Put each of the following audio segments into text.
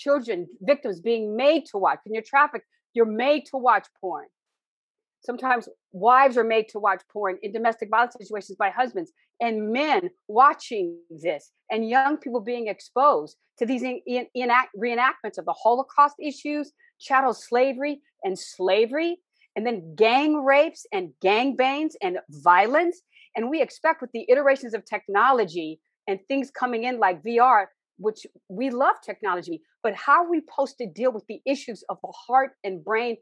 children, victims being made to watch. When you're trafficked, you're made to watch porn. Sometimes wives are made to watch porn in domestic violence situations by husbands, and men watching this, and young people being exposed to these reenactments of the Holocaust issues, chattel slavery, and then gang rapes and gang bangs and violence. And we expect with the iterations of technology and things coming in like VR, which we love technology, but how are we supposed to deal with the issues of the heart and brain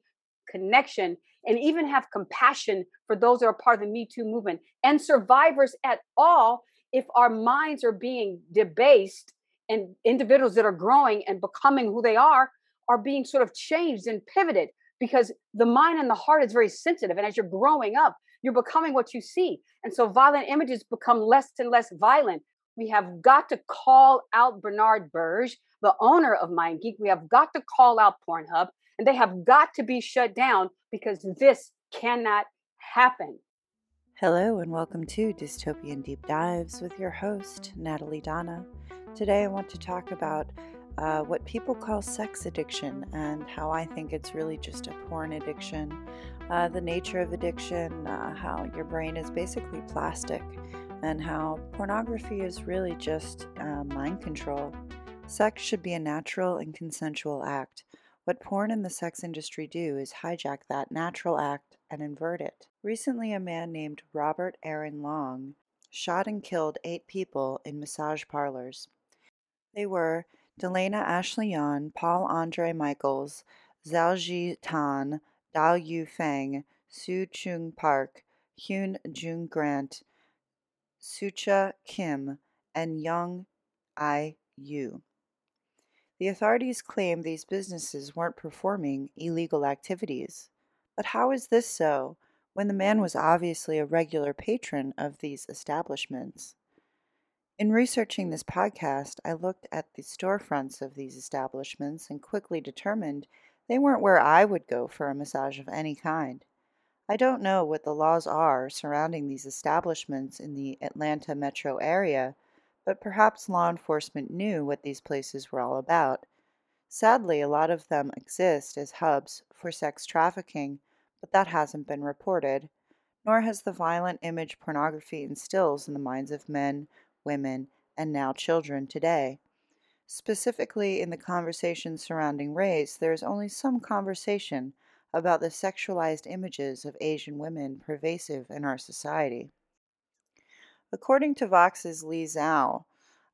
connection, and even have compassion for those that are part of the Me Too movement and survivors at all, if our minds are being debased and individuals that are growing and becoming who they are being sort of changed and pivoted, because the mind and the heart is very sensitive. And as you're growing up, you're becoming what you see. And so violent images become less and less violent. We have got to call out Bernard Berge, the owner of MindGeek. We have got to call out Pornhub. And they have got to be shut down, because this cannot happen. Hello and welcome to Dystopian Deep Dives with your host, Natalie Donna. Today I want to talk about what people call sex addiction and how I think it's really just a porn addiction, the nature of addiction, how your brain is basically plastic, and how pornography is really just mind control. Sex should be a natural and consensual act. What porn and the sex industry do is hijack that natural act and invert it. Recently, a man named Robert Aaron Long shot and killed 8 people in massage parlors. They were Delana Ashley Yang, Paul Andre Michaels, Zhao Ji Tan, Dao Yu Feng, Su Chung Park, Hyun Jun Grant, Sucha Kim, and Young IU. The authorities claim these businesses weren't performing illegal activities. But how is this so, when the man was obviously a regular patron of these establishments? In researching this podcast, I looked at the storefronts of these establishments and quickly determined they weren't where I would go for a massage of any kind. I don't know what the laws are surrounding these establishments in the Atlanta metro area, but perhaps law enforcement knew what these places were all about. Sadly, a lot of them exist as hubs for sex trafficking, but that hasn't been reported, nor has the violent image pornography instills in the minds of men, women, and now children today. Specifically, in the conversation surrounding race, there is only some conversation about the sexualized images of Asian women pervasive in our society. According to Vox's Li Zhao,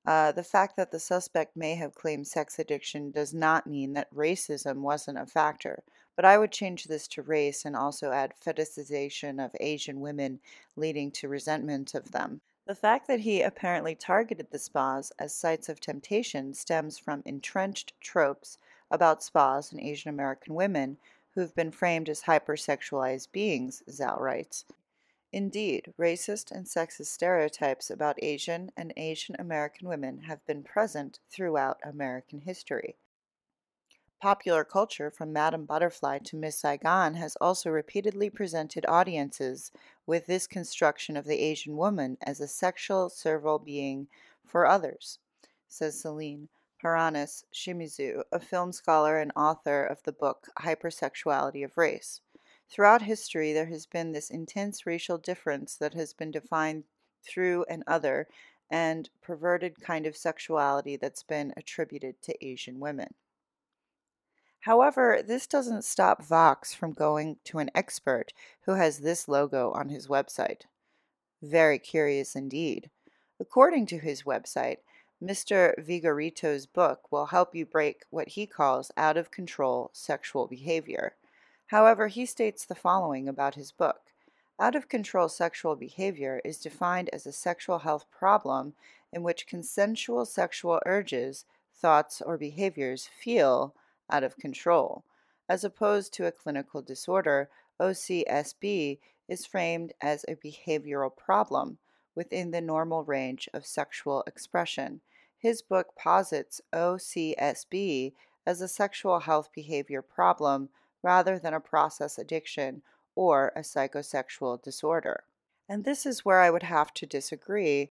the fact that the suspect may have claimed sex addiction does not mean that racism wasn't a factor, but I would change this to race and also add fetishization of Asian women, leading to resentment of them. The fact that he apparently targeted the spas as sites of temptation stems from entrenched tropes about spas and Asian American women who've been framed as hypersexualized beings, Zhao writes. Indeed, racist and sexist stereotypes about Asian and Asian American women have been present throughout American history. Popular culture, from Madame Butterfly to Miss Saigon, has also repeatedly presented audiences with this construction of the Asian woman as a sexual, servile being for others, says Celine Hiranis Shimizu, a film scholar and author of the book Hypersexuality of Race. Throughout history, there has been this intense racial difference that has been defined through an other and perverted kind of sexuality that's been attributed to Asian women. However, this doesn't stop Vox from going to an expert who has this logo on his website. Very curious indeed. According to his website, Mr. Vigorito's book will help you break what he calls out-of-control sexual behavior. However, he states the following about his book. Out-of-control sexual behavior is defined as a sexual health problem in which consensual sexual urges, thoughts, or behaviors feel out of control. As opposed to a clinical disorder, OCSB is framed as a behavioral problem within the normal range of sexual expression. His book posits OCSB as a sexual health behavior problem rather than a process addiction or a psychosexual disorder. And this is where I would have to disagree.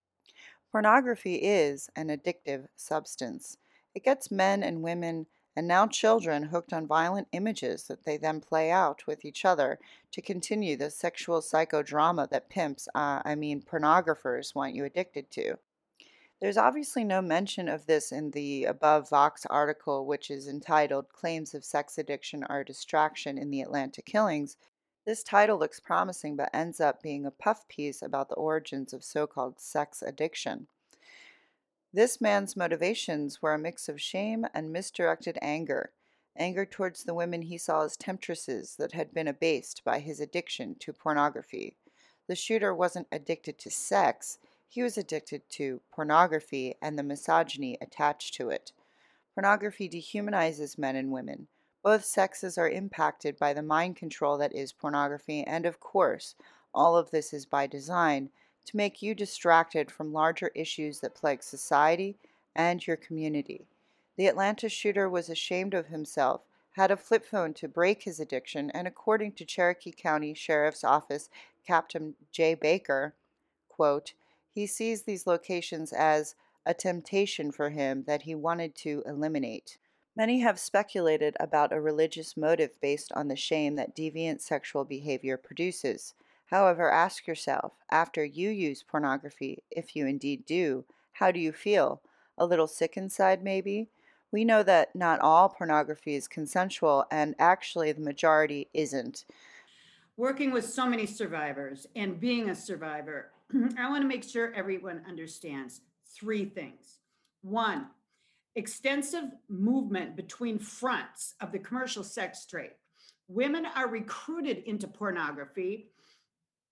Pornography is an addictive substance. It gets men and women and now children hooked on violent images that they then play out with each other to continue the sexual psychodrama that pimps, pornographers want you addicted to. There's obviously no mention of this in the above Vox article, which is entitled Claims of Sex Addiction Are a Distraction in the Atlanta Killings. This title looks promising but ends up being a puff piece about the origins of so-called sex addiction. This man's motivations were a mix of shame and misdirected anger, anger towards the women he saw as temptresses that had been abased by his addiction to pornography. The shooter wasn't addicted to sex. He was addicted to pornography and the misogyny attached to it. Pornography dehumanizes men and women. Both sexes are impacted by the mind control that is pornography, and of course, all of this is by design to make you distracted from larger issues that plague society and your community. The Atlanta shooter was ashamed of himself, had a flip phone to break his addiction, and according to Cherokee County Sheriff's Office Captain Jay Baker, quote, he sees these locations as a temptation for him that he wanted to eliminate. Many have speculated about a religious motive based on the shame that deviant sexual behavior produces. However, ask yourself, after you use pornography, if you indeed do, how do you feel? A little sick inside, maybe? We know that not all pornography is consensual, and actually the majority isn't. Working with so many survivors and being a survivor, I want to make sure everyone understands three things. One, extensive movement between fronts of the commercial sex trade. Women are recruited into pornography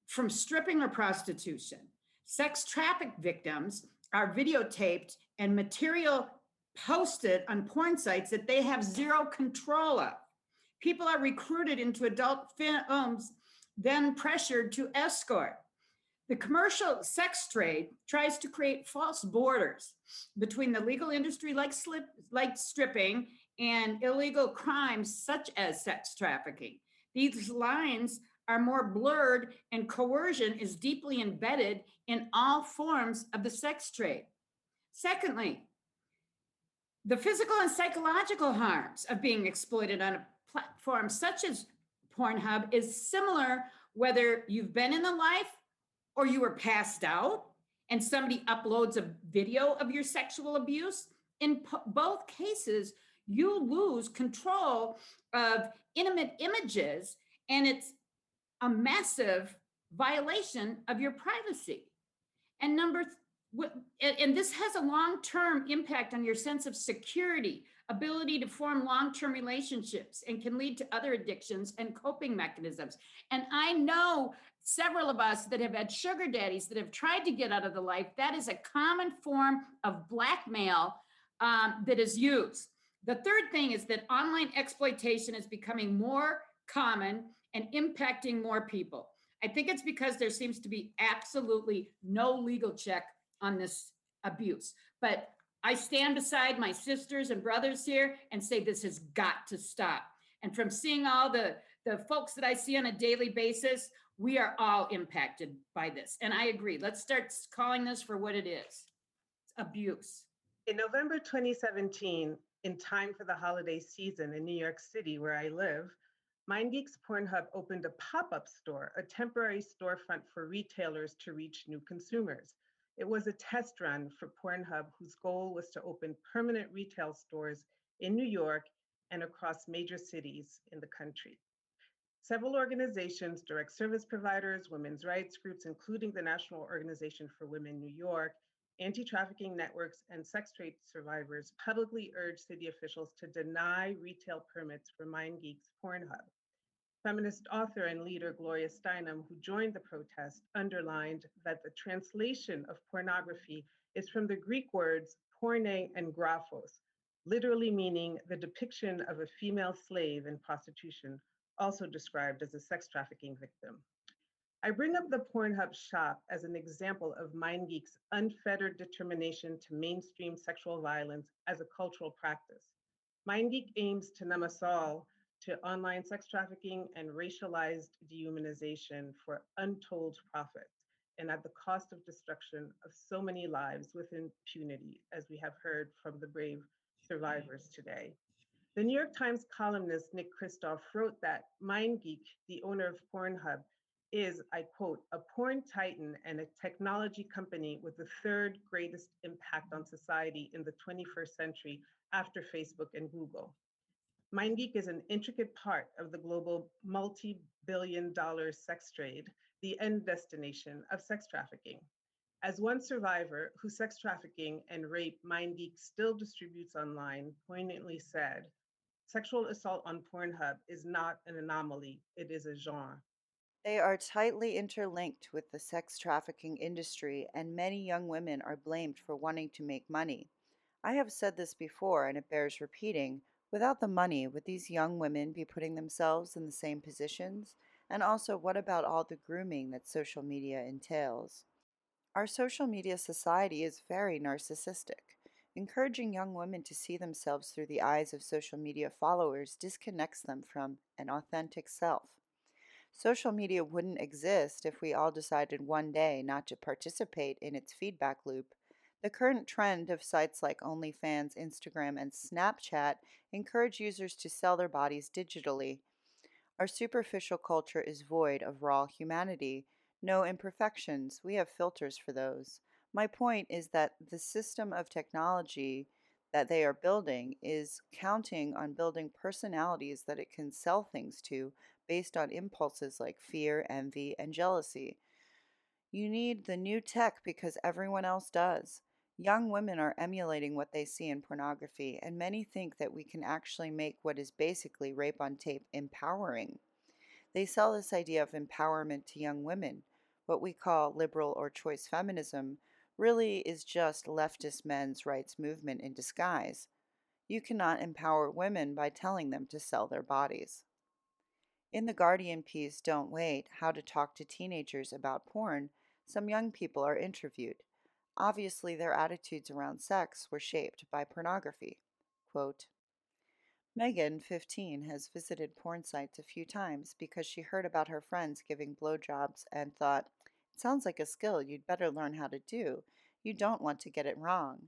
from stripping or prostitution. Sex traffic victims are videotaped and material posted on porn sites that they have zero control of. People are recruited into adult films, then pressured to escort. The commercial sex trade tries to create false borders between the legal industry like stripping and illegal crimes such as sex trafficking. These lines are more blurred and coercion is deeply embedded in all forms of the sex trade. Secondly, the physical and psychological harms of being exploited on a platform such as Pornhub is similar whether you've been in the life or you were passed out and somebody uploads a video of your sexual abuse. In both cases, you lose control of intimate images and it's a massive violation of your privacy. And and this has a long-term impact on your sense of security, ability to form long-term relationships, and can lead to other addictions and coping mechanisms. And I know several of us that have had sugar daddies that have tried to get out of the life. That is a common form of blackmail that is used. The third thing is that online exploitation is becoming more common and impacting more people. I think it's because there seems to be absolutely no legal check on this abuse. But I stand beside my sisters and brothers here and say this has got to stop. And from seeing all the folks that I see on a daily basis, we are all impacted by this. And I agree. Let's start calling this for what it is. It's abuse. In November 2017, in time for the holiday season in New York City, where I live, MindGeek's Pornhub opened a pop-up store, a temporary storefront for retailers to reach new consumers. It was a test run for Pornhub, whose goal was to open permanent retail stores in New York and across major cities in the country. Several organizations, direct service providers, women's rights groups, including the National Organization for Women in New York, anti-trafficking networks, and sex trade survivors publicly urged city officials to deny retail permits for MindGeek's Pornhub. Feminist author and leader Gloria Steinem, who joined the protest, underlined that the translation of pornography is from the Greek words porne and graphos, literally meaning the depiction of a female slave in prostitution, also described as a sex trafficking victim. I bring up the Pornhub shop as an example of MindGeek's unfettered determination to mainstream sexual violence as a cultural practice. MindGeek aims to numb us all to online sex trafficking and racialized dehumanization for untold profit and at the cost of destruction of so many lives with impunity, as we have heard from the brave survivors today. The New York Times columnist Nick Kristof wrote that MindGeek, the owner of Pornhub, is, I quote, a porn titan and a technology company with the third greatest impact on society in the 21st century after Facebook and Google. MindGeek is an intricate part of the global multi-billion-dollar sex trade, the end destination of sex trafficking. As one survivor whose sex trafficking and rape MindGeek still distributes online poignantly said, sexual assault on Pornhub is not an anomaly, it is a genre. They are tightly interlinked with the sex trafficking industry, and many young women are blamed for wanting to make money. I have said this before, and it bears repeating. Without the money, would these young women be putting themselves in the same positions? And also, what about all the grooming that social media entails? Our social media society is very narcissistic. Encouraging young women to see themselves through the eyes of social media followers disconnects them from an authentic self. Social media wouldn't exist if we all decided one day not to participate in its feedback loop. The current trend of sites like OnlyFans, Instagram, and Snapchat encourage users to sell their bodies digitally. Our superficial culture is void of raw humanity. No imperfections. We have filters for those. My point is that the system of technology that they are building is counting on building personalities that it can sell things to based on impulses like fear, envy, and jealousy. You need the new tech because everyone else does. Young women are emulating what they see in pornography, and many think that we can actually make what is basically rape on tape empowering. They sell this idea of empowerment to young women. What we call liberal or choice feminism really is just leftist men's rights movement in disguise. You cannot empower women by telling them to sell their bodies. In the Guardian piece, Don't Wait, How to Talk to Teenagers About Porn, some young people are interviewed. Obviously, their attitudes around sex were shaped by pornography. Quote, Megan, 15, has visited porn sites a few times because she heard about her friends giving blowjobs and thought, it sounds like a skill you'd better learn how to do. You don't want to get it wrong.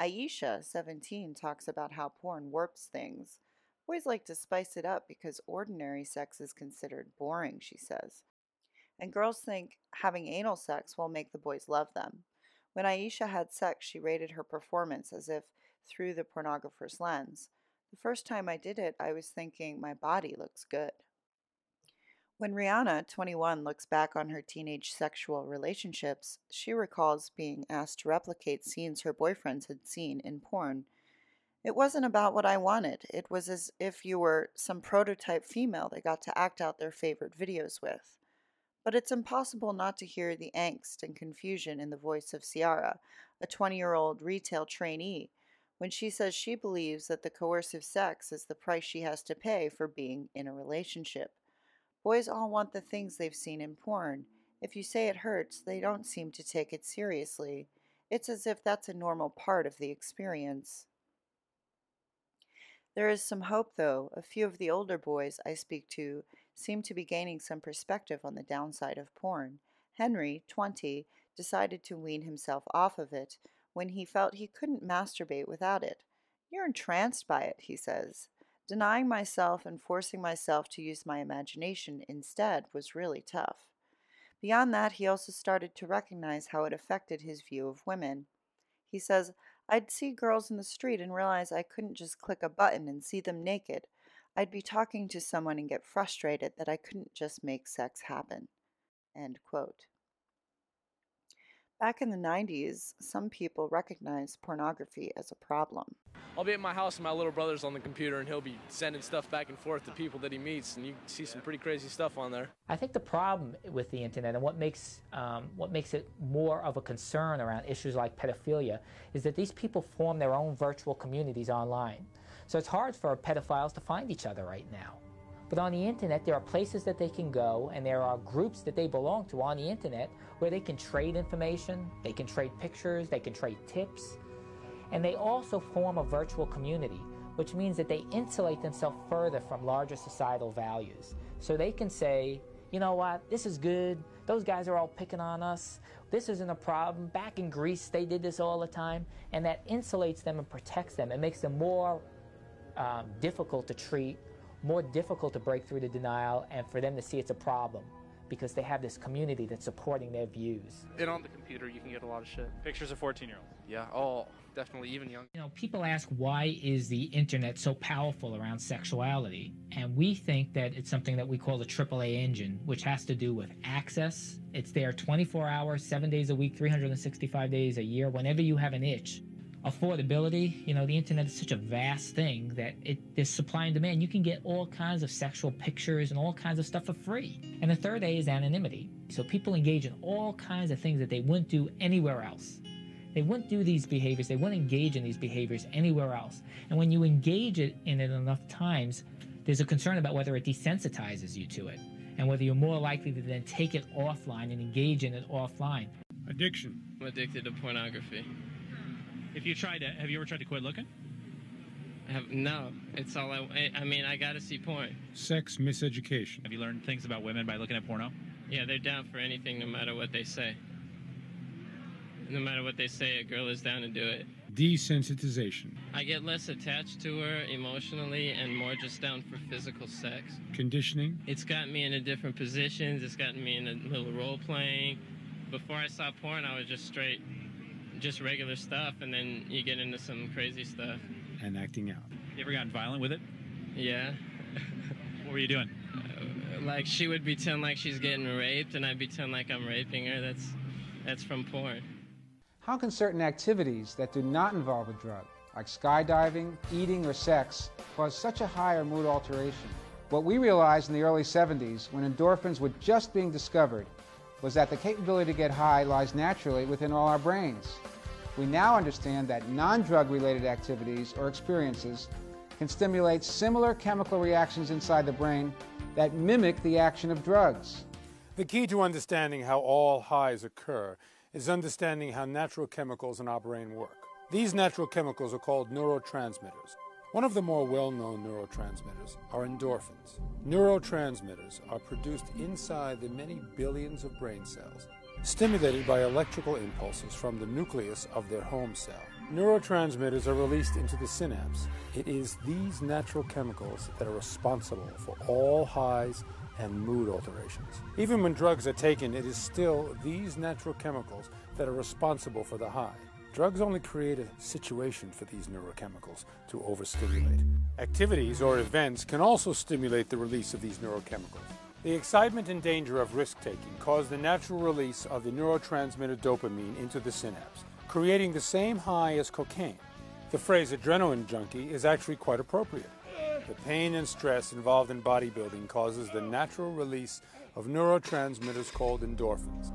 Aisha, 17, talks about how porn warps things. Boys like to spice it up because ordinary sex is considered boring, she says. And girls think having anal sex will make the boys love them. When Aisha had sex, she rated her performance as if through the pornographer's lens. The first time I did it, I was thinking, my body looks good. When Rihanna, 21, looks back on her teenage sexual relationships, she recalls being asked to replicate scenes her boyfriends had seen in porn. It wasn't about what I wanted. It was as if you were some prototype female they got to act out their favorite videos with. But it's impossible not to hear the angst and confusion in the voice of Ciara, a 20-year-old retail trainee, when she says she believes that the coercive sex is the price she has to pay for being in a relationship. Boys all want the things they've seen in porn. If you say it hurts, they don't seem to take it seriously. It's as if that's a normal part of the experience. There is some hope, though. A few of the older boys I speak to seem to be gaining some perspective on the downside of porn. Henry, 20, decided to wean himself off of it when he felt he couldn't masturbate without it. You're entranced by it, he says. Denying myself and forcing myself to use my imagination instead was really tough. Beyond that, he also started to recognize how it affected his view of women. He says, I'd see girls in the street and realize I couldn't just click a button and see them naked. I'd be talking to someone and get frustrated that I couldn't just make sex happen. End quote. Back in the 90s, some people recognized pornography as a problem. I'll be at my house and my little brother's on the computer and he'll be sending stuff back and forth to people that he meets, and you see some pretty crazy stuff on there. I think the problem with the internet and what makes it more of a concern around issues like pedophilia is that these people form their own virtual communities online. So it's hard for pedophiles to find each other right now. But on the internet, there are places that they can go, and there are groups that they belong to on the internet where they can trade information, they can trade pictures, they can trade tips, and they also form a virtual community, which means that they insulate themselves further from larger societal values. So they can say, you know what, this is good, those guys are all picking on us, this isn't a problem, back in Greece they did this all the time, and that insulates them and protects them and makes them more difficult to treat, more difficult to break through the denial, and for them to see it's a problem because they have this community that's supporting their views. And on the computer, you can get a lot of shit. Pictures of 14-year-olds. Yeah, oh, definitely, even young. You know, people ask, why is the internet so powerful around sexuality? And we think that it's something that we call the AAA engine, which has to do with access. It's there 24 hours, 7 days a week, 365 days a year, whenever you have an itch. Affordability, you know, the internet is such a vast thing that there's supply and demand. You can get all kinds of sexual pictures and all kinds of stuff for free. And the third A is anonymity. So people engage in all kinds of things that they wouldn't do anywhere else. They wouldn't do these behaviors. They wouldn't engage in these behaviors anywhere else. And when you engage in it enough times, there's a concern about whether it desensitizes you to it and whether you're more likely to then take it offline and engage in it offline. Addiction. I'm addicted to pornography. Have you ever tried to quit looking? No, it's all I mean, I gotta see porn. Sex miseducation. Have you learned things about women by looking at porno? Yeah, they're down for anything no matter what they say. No matter what they say, a girl is down to do it. Desensitization. I get less attached to her emotionally and more just down for physical sex. Conditioning. It's gotten me into different positions. It's gotten me into little role playing. Before I saw porn, I was just straight. Just regular stuff, and then you get into some crazy stuff. And acting out. You ever gotten violent with it? Yeah. What were you doing? Like, she would pretend like she's getting raped, and I'd pretend like I'm raping her. That's from porn. How can certain activities that do not involve a drug, like skydiving, eating, or sex, cause such a higher mood alteration? What we realized in the early 70s, when endorphins were just being discovered, was that the capability to get high lies naturally within all our brains. We now understand that non-drug related activities or experiences can stimulate similar chemical reactions inside the brain that mimic the action of drugs. The key to understanding how all highs occur is understanding how natural chemicals in our brain work. These natural chemicals are called neurotransmitters. One of the more well-known neurotransmitters are endorphins. Neurotransmitters are produced inside the many billions of brain cells, stimulated by electrical impulses from the nucleus of their home cell. Neurotransmitters are released into the synapse. It is these natural chemicals that are responsible for all highs and mood alterations. Even when drugs are taken, it is still these natural chemicals that are responsible for the high. Drugs only create a situation for these neurochemicals to overstimulate. Activities or events can also stimulate the release of these neurochemicals. The excitement and danger of risk-taking cause the natural release of the neurotransmitter dopamine into the synapse, creating the same high as cocaine. The phrase adrenaline junkie is actually quite appropriate. The pain and stress involved in bodybuilding causes the natural release of neurotransmitters called endorphins,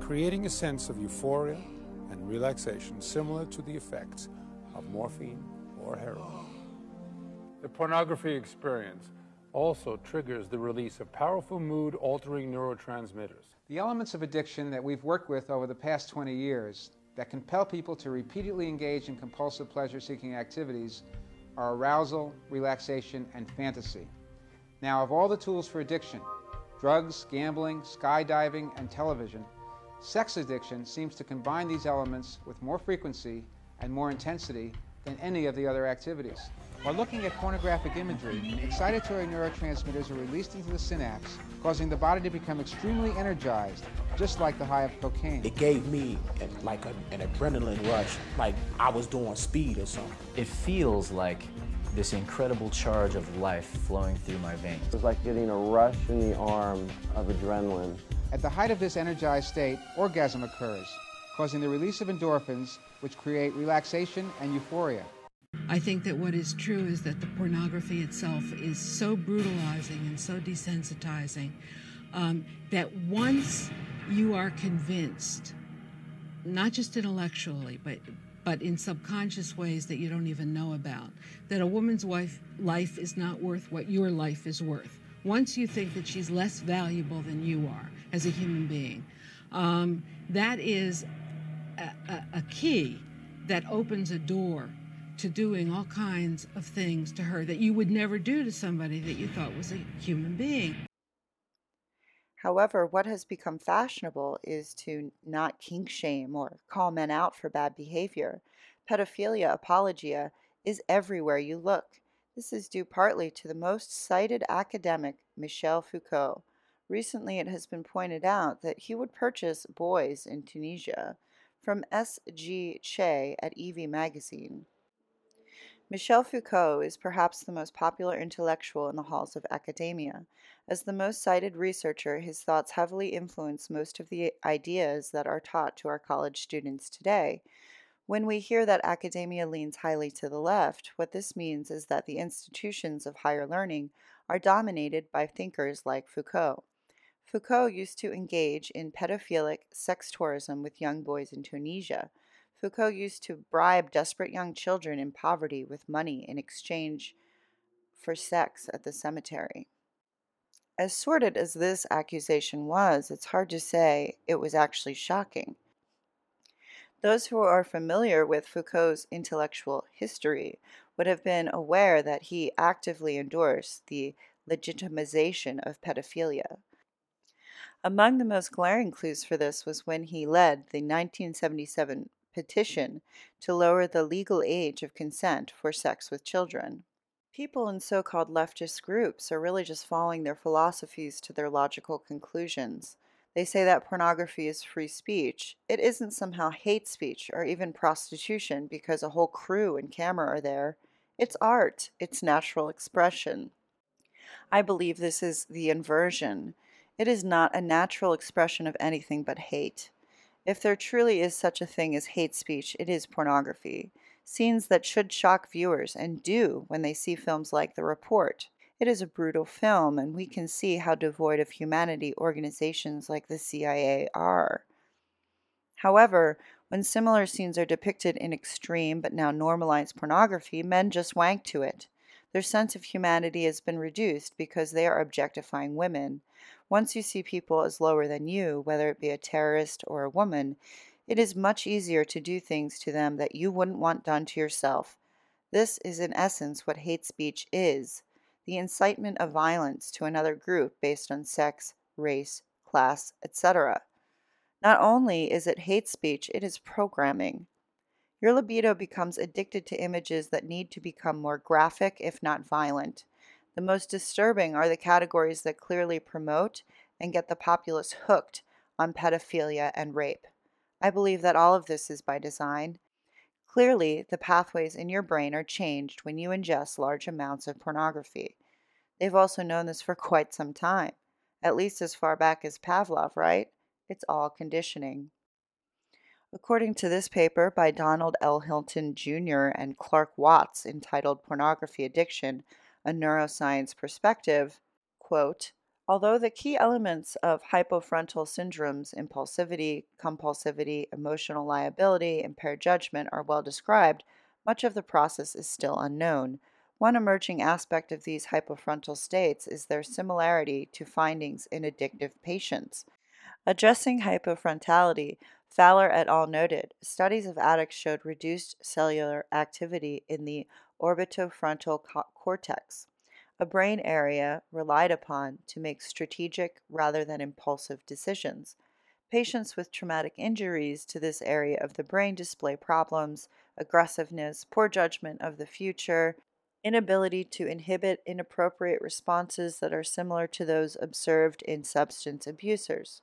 creating a sense of euphoria and relaxation similar to the effects of morphine or heroin. The pornography experience also triggers the release of powerful mood-altering neurotransmitters. The elements of addiction that we've worked with over the past 20 years that compel people to repeatedly engage in compulsive pleasure-seeking activities are arousal, relaxation, and fantasy. Now, of all the tools for addiction, drugs, gambling, skydiving, and television, sex addiction seems to combine these elements with more frequency and more intensity than any of the other activities. While looking at pornographic imagery, excitatory neurotransmitters are released into the synapse, causing the body to become extremely energized, just like the high of cocaine. It gave me like an adrenaline rush, like I was doing speed or something. It feels like this incredible charge of life flowing through my veins. It was like getting a rush in the arm of adrenaline. At the height of this energized state, orgasm occurs, causing the release of endorphins, which create relaxation and euphoria. I think that what is true is that the pornography itself is so brutalizing and so desensitizing that once you are convinced, not just intellectually, but in subconscious ways that you don't even know about, that a woman's life is not worth what your life is worth. Once you think that she's less valuable than you are as a human being, that is a key that opens a door to doing all kinds of things to her that you would never do to somebody that you thought was a human being. However, what has become fashionable is to not kink shame or call men out for bad behavior. Pedophilia apologia is everywhere you look. This is due partly to the most cited academic, Michel Foucault. Recently, it has been pointed out that he would purchase boys in Tunisia from S.G. Che at EV magazine. Michel Foucault is perhaps the most popular intellectual in the halls of academia. As the most cited researcher, his thoughts heavily influence most of the ideas that are taught to our college students today. When we hear that academia leans highly to the left, what this means is that the institutions of higher learning are dominated by thinkers like Foucault. Foucault used to engage in pedophilic sex tourism with young boys in Tunisia. Foucault used to bribe desperate young children in poverty with money in exchange for sex at the cemetery. As sordid as this accusation was, it's hard to say it was actually shocking. Those who are familiar with Foucault's intellectual history would have been aware that he actively endorsed the legitimization of pedophilia. Among the most glaring clues for this was when he led the 1977 petition to lower the legal age of consent for sex with children. People in so-called leftist groups are really just following their philosophies to their logical conclusions. They say that pornography is free speech. It isn't somehow hate speech or even prostitution because a whole crew and camera are there. It's art. It's natural expression. I believe this is the inversion. It is not a natural expression of anything but hate. If there truly is such a thing as hate speech, it is pornography. Scenes that should shock viewers, and do when they see films like The Report. It is a brutal film, and we can see how devoid of humanity organizations like the CIA are. However, when similar scenes are depicted in extreme but now normalized pornography, men just wank to it. Their sense of humanity has been reduced because they are objectifying women. Once you see people as lower than you, whether it be a terrorist or a woman, it is much easier to do things to them that you wouldn't want done to yourself. This is in essence what hate speech is, the incitement of violence to another group based on sex, race, class, etc. Not only is it hate speech, it is programming. Your libido becomes addicted to images that need to become more graphic, if not violent. The most disturbing are the categories that clearly promote and get the populace hooked on pedophilia and rape. I believe that all of this is by design. Clearly, the pathways in your brain are changed when you ingest large amounts of pornography. They've also known this for quite some time, at least as far back as Pavlov, right? It's all conditioning. According to this paper by Donald L. Hilton Jr. and Clark Watts entitled Pornography Addiction, A Neuroscience Perspective, quote, although the key elements of hypofrontal syndromes, impulsivity, compulsivity, emotional liability, impaired judgment are well described, much of the process is still unknown. One emerging aspect of these hypofrontal states is their similarity to findings in addictive patients. Addressing hypofrontality, Fowler et al. Noted, studies of addicts showed reduced cellular activity in the orbitofrontal cortex, a brain area relied upon to make strategic rather than impulsive decisions. Patients with traumatic injuries to this area of the brain display problems, aggressiveness, poor judgment of the future, inability to inhibit inappropriate responses that are similar to those observed in substance abusers.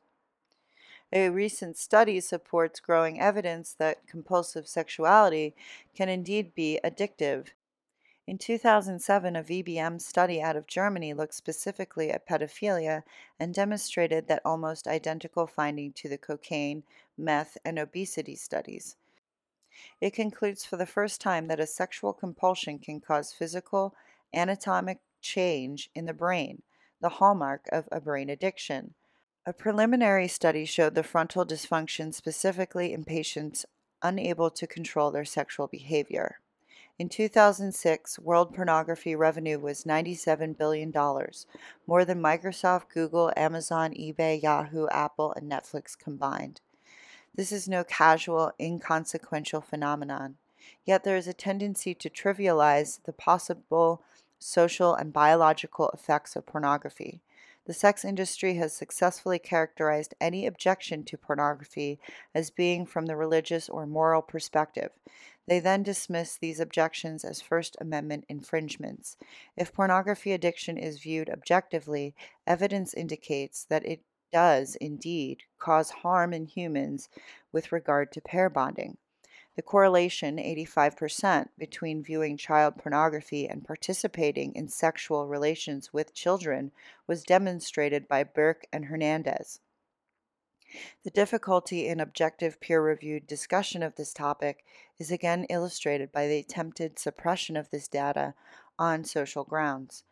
A recent study supports growing evidence that compulsive sexuality can indeed be addictive. In 2007, a VBM study out of Germany looked specifically at pedophilia and demonstrated that almost identical finding to the cocaine, meth, and obesity studies. It concludes for the first time that a sexual compulsion can cause physical, anatomic change in the brain, the hallmark of a brain addiction. A preliminary study showed the frontal dysfunction specifically in patients unable to control their sexual behavior. In 2006, world pornography revenue was $97 billion, more than Microsoft, Google, Amazon, eBay, Yahoo, Apple, and Netflix combined. This is no casual, inconsequential phenomenon. Yet there is a tendency to trivialize the possible social and biological effects of pornography. The sex industry has successfully characterized any objection to pornography as being from the religious or moral perspective. They then dismiss these objections as First Amendment infringements. If pornography addiction is viewed objectively, evidence indicates that it does indeed cause harm in humans with regard to pair bonding. The correlation, 85%, between viewing child pornography and participating in sexual relations with children was demonstrated by Burke and Hernandez. The difficulty in objective peer-reviewed discussion of this topic is again illustrated by the attempted suppression of this data on social grounds.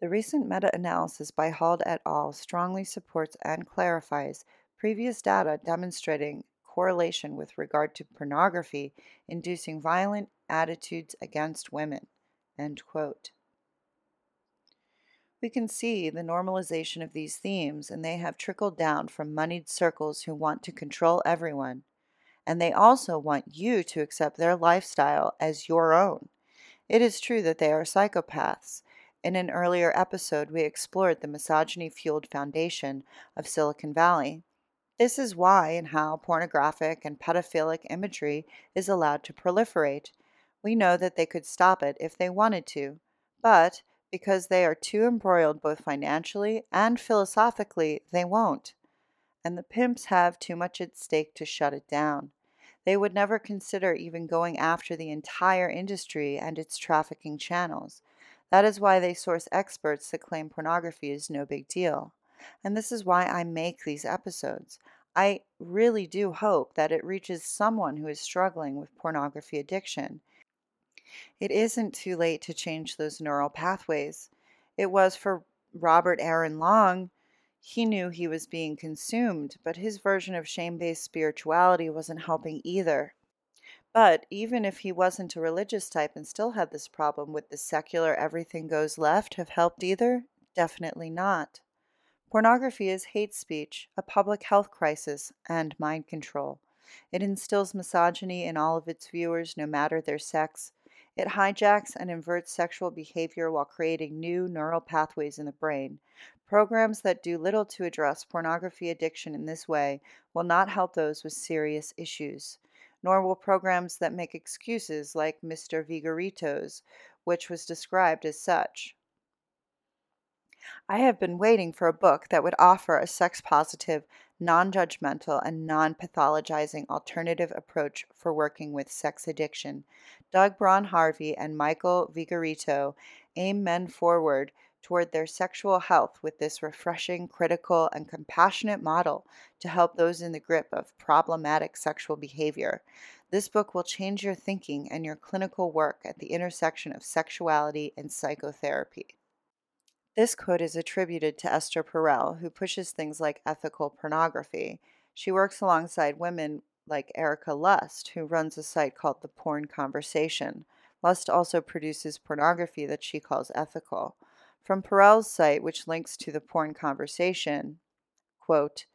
The recent meta-analysis by Hald et al. Strongly supports and clarifies previous data demonstrating correlation with regard to pornography inducing violent attitudes against women." End quote. We can see the normalization of these themes, and they have trickled down from moneyed circles who want to control everyone. And they also want you to accept their lifestyle as your own. It is true that they are psychopaths. In an earlier episode, we explored the misogyny-fueled foundation of Silicon Valley. This is why and how pornographic and pedophilic imagery is allowed to proliferate. We know that they could stop it if they wanted to, but because they are too embroiled both financially and philosophically, they won't. And the pimps have too much at stake to shut it down. They would never consider even going after the entire industry and its trafficking channels. That is why they source experts that claim pornography is no big deal. And this is why I make these episodes. I really do hope that it reaches someone who is struggling with pornography addiction. It isn't too late to change those neural pathways. It was for Robert Aaron Long. He knew he was being consumed, but his version of shame-based spirituality wasn't helping either. But even if he wasn't a religious type and still had this problem, would the secular everything goes left have helped either? Definitely not. Pornography is hate speech, a public health crisis, and mind control. It instills misogyny in all of its viewers, no matter their sex. It hijacks and inverts sexual behavior while creating new neural pathways in the brain. Programs that do little to address pornography addiction in this way will not help those with serious issues. Nor will programs that make excuses like Mr. Vigorito's, which was described as such. I have been waiting for a book that would offer a sex-positive, non-judgmental, and non-pathologizing alternative approach for working with sex addiction. Doug Braun Harvey and Michel Vigorito aim men forward toward their sexual health with this refreshing, critical, and compassionate model to help those in the grip of problematic sexual behavior. This book will change your thinking and your clinical work at the intersection of sexuality and psychotherapy. This quote is attributed to Esther Perel, who pushes things like ethical pornography. She works alongside women like Erika Lust, who runs a site called The Porn Conversation. Lust also produces pornography that she calls ethical. From Perel's site, which links to The Porn Conversation, quote,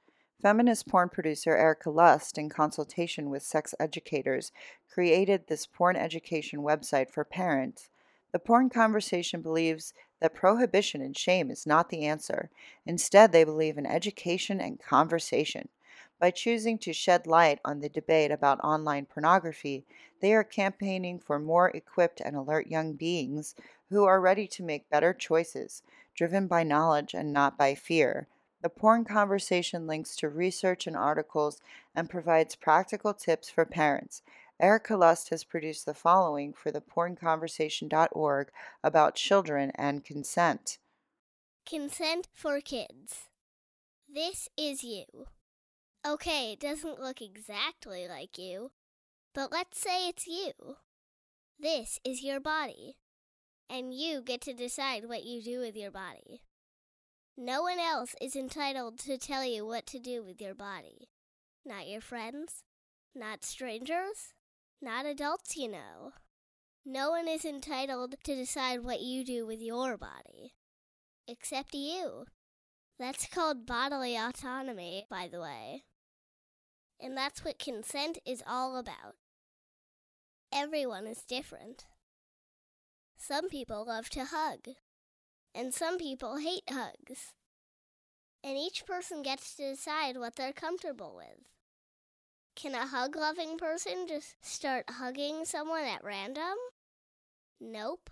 feminist porn producer Erika Lust, in consultation with sex educators, created this porn education website for parents. The Porn Conversation believes that prohibition and shame is not the answer. Instead, they believe in education and conversation. By choosing to shed light on the debate about online pornography, they are campaigning for more equipped and alert young beings who are ready to make better choices, driven by knowledge and not by fear. The Porn Conversation links to research and articles and provides practical tips for parents. Erika Lust has produced the following for the pornconversation.org about children and consent. Consent for kids. This is you. Okay, it doesn't look exactly like you, but let's say it's you. This is your body, and you get to decide what you do with your body. No one else is entitled to tell you what to do with your body. Not your friends, not strangers, not adults you know. No one is entitled to decide what you do with your body, except you. That's called bodily autonomy, by the way. And that's what consent is all about. Everyone is different. Some people love to hug, and some people hate hugs. and each person gets to decide what they're comfortable with. Can a hug-loving person just start hugging someone at random? Nope.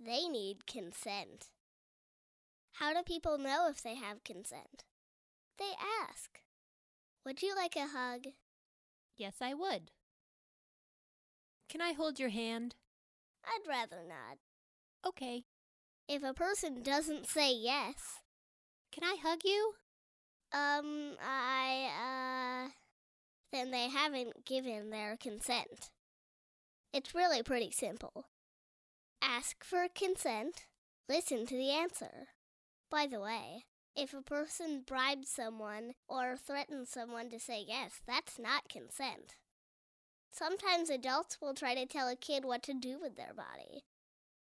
They need consent. How do people know if they have consent? They ask. Would you like a hug? Yes, I would. Can I hold your hand? I'd rather not. Okay. If a person doesn't say yes... Can I hug you? Then they haven't given their consent. It's really pretty simple. Ask for consent, listen to the answer. By the way, if a person bribes someone or threatens someone to say yes, that's not consent. Sometimes adults will try to tell a kid what to do with their body.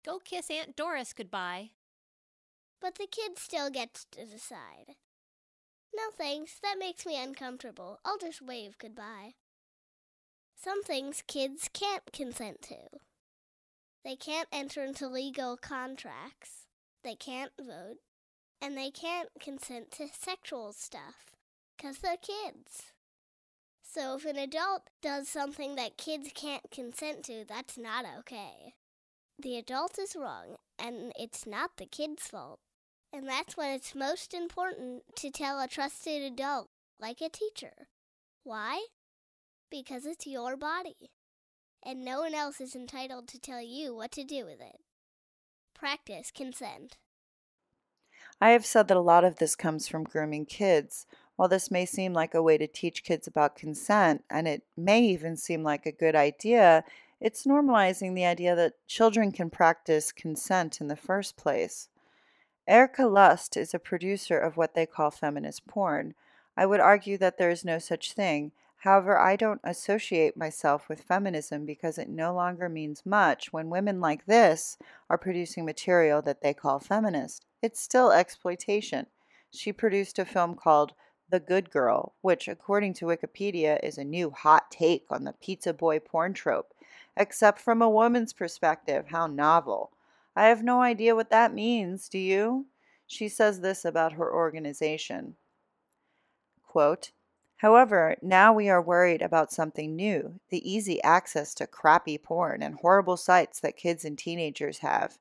Go kiss Aunt Doris goodbye. But the kid still gets to decide. No thanks, that makes me uncomfortable. I'll just wave goodbye. Some things kids can't consent to. They can't enter into legal contracts, they can't vote, and they can't consent to sexual stuff, 'cause they're kids. So if an adult does something that kids can't consent to, that's not okay. The adult is wrong, and it's not the kid's fault. And that's when it's most important to tell a trusted adult, like a teacher. Why? Because it's your body, and no one else is entitled to tell you what to do with it. Practice consent. I have said that a lot of this comes from grooming kids. While this may seem like a way to teach kids about consent, and it may even seem like a good idea, it's normalizing the idea that children can practice consent in the first place. Erika Lust is a producer of what they call feminist porn. I would argue that there is no such thing. However, I don't associate myself with feminism because it no longer means much when women like this are producing material that they call feminist. It's still exploitation. She produced a film called The Good Girl, which, according to Wikipedia, is a new hot take on the pizza boy porn trope. Except from a woman's perspective, how novel. I have no idea what that means, do you? She says this about her organization. Quote, however, now we are worried about something new, the easy access to crappy porn and horrible sites that kids and teenagers have.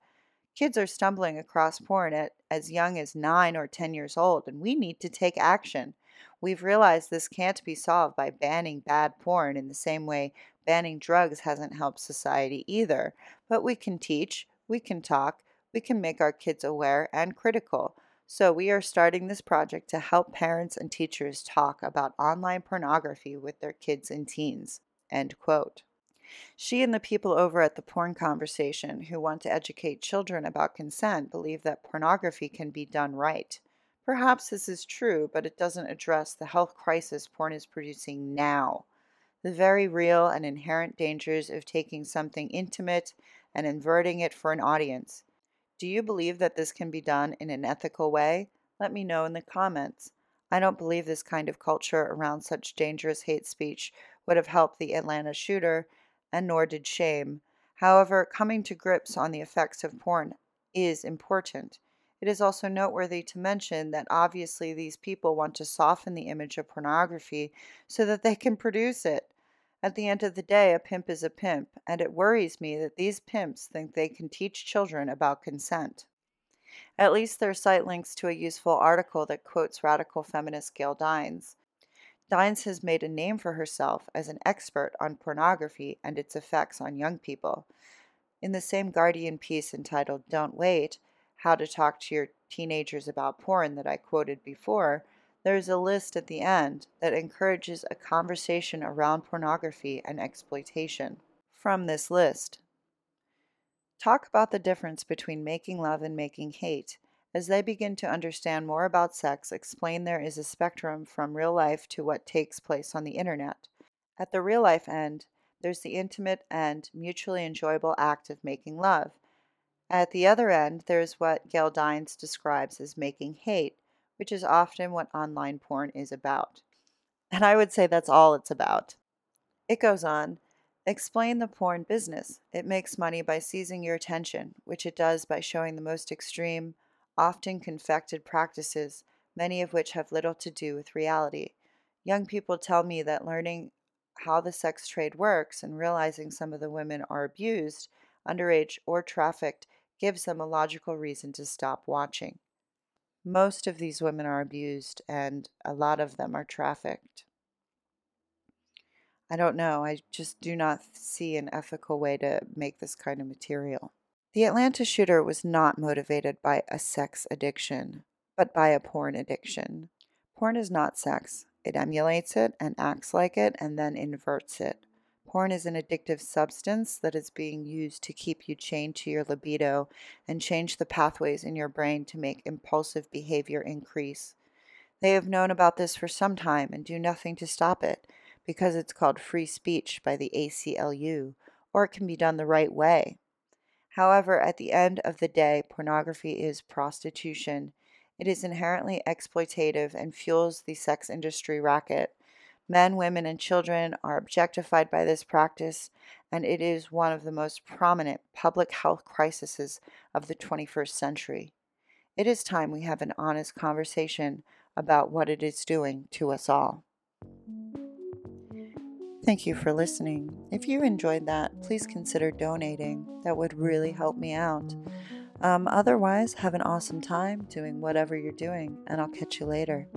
Kids are stumbling across porn at as young as 9 or 10 years old, and we need to take action. We've realized this can't be solved by banning bad porn in the same way banning drugs hasn't helped society either, but we can teach. We can talk, we can make our kids aware and critical. So we are starting this project to help parents and teachers talk about online pornography with their kids and teens. End quote. She and the people over at The Porn Conversation who want to educate children about consent believe that pornography can be done right. Perhaps this is true, but it doesn't address the health crisis porn is producing now. The very real and inherent dangers of taking something intimate and inverting it for an audience. Do you believe that this can be done in an ethical way? Let me know in the comments. I don't believe this kind of culture around such dangerous hate speech would have helped the Atlanta shooter, and nor did shame. However, coming to grips on the effects of porn is important. It is also noteworthy to mention that obviously these people want to soften the image of pornography so that they can produce it. At the end of the day, a pimp is a pimp, and it worries me that these pimps think they can teach children about consent. At least their site links to a useful article that quotes radical feminist Gail Dines. Dines has made a name for herself as an expert on pornography and its effects on young people. In the same Guardian piece entitled Don't Wait, How to Talk to Your Teenagers About Porn that I quoted before, there is a list at the end that encourages a conversation around pornography and exploitation. From this list, talk about the difference between making love and making hate. As they begin to understand more about sex, explain there is a spectrum from real life to what takes place on the internet. At the real life end, there's the intimate and mutually enjoyable act of making love. At the other end, there's what Gail Dines describes as making hate, which is often what online porn is about. And I would say that's all it's about. It goes on, explain the porn business. It makes money by seizing your attention, which it does by showing the most extreme, often confected practices, many of which have little to do with reality. Young people tell me that learning how the sex trade works and realizing some of the women are abused, underage, or trafficked gives them a logical reason to stop watching. Most of these women are abused, and a lot of them are trafficked. I don't know. I just do not see an ethical way to make this kind of material. The Atlanta shooter was not motivated by a sex addiction, but by a porn addiction. Porn is not sex. It emulates it and acts like it and then inverts it. Porn is an addictive substance that is being used to keep you chained to your libido and change the pathways in your brain to make impulsive behavior increase. They have known about this for some time and do nothing to stop it because it's called free speech by the ACLU, or it can be done the right way. However, at the end of the day, pornography is prostitution. It is inherently exploitative and fuels the sex industry racket. Men, women, and children are objectified by this practice, and it is one of the most prominent public health crises of the 21st century. It is time we have an honest conversation about what it is doing to us all. Thank you for listening. If you enjoyed that, please consider donating. That would really help me out. Otherwise, have an awesome time doing whatever you're doing, and I'll catch you later.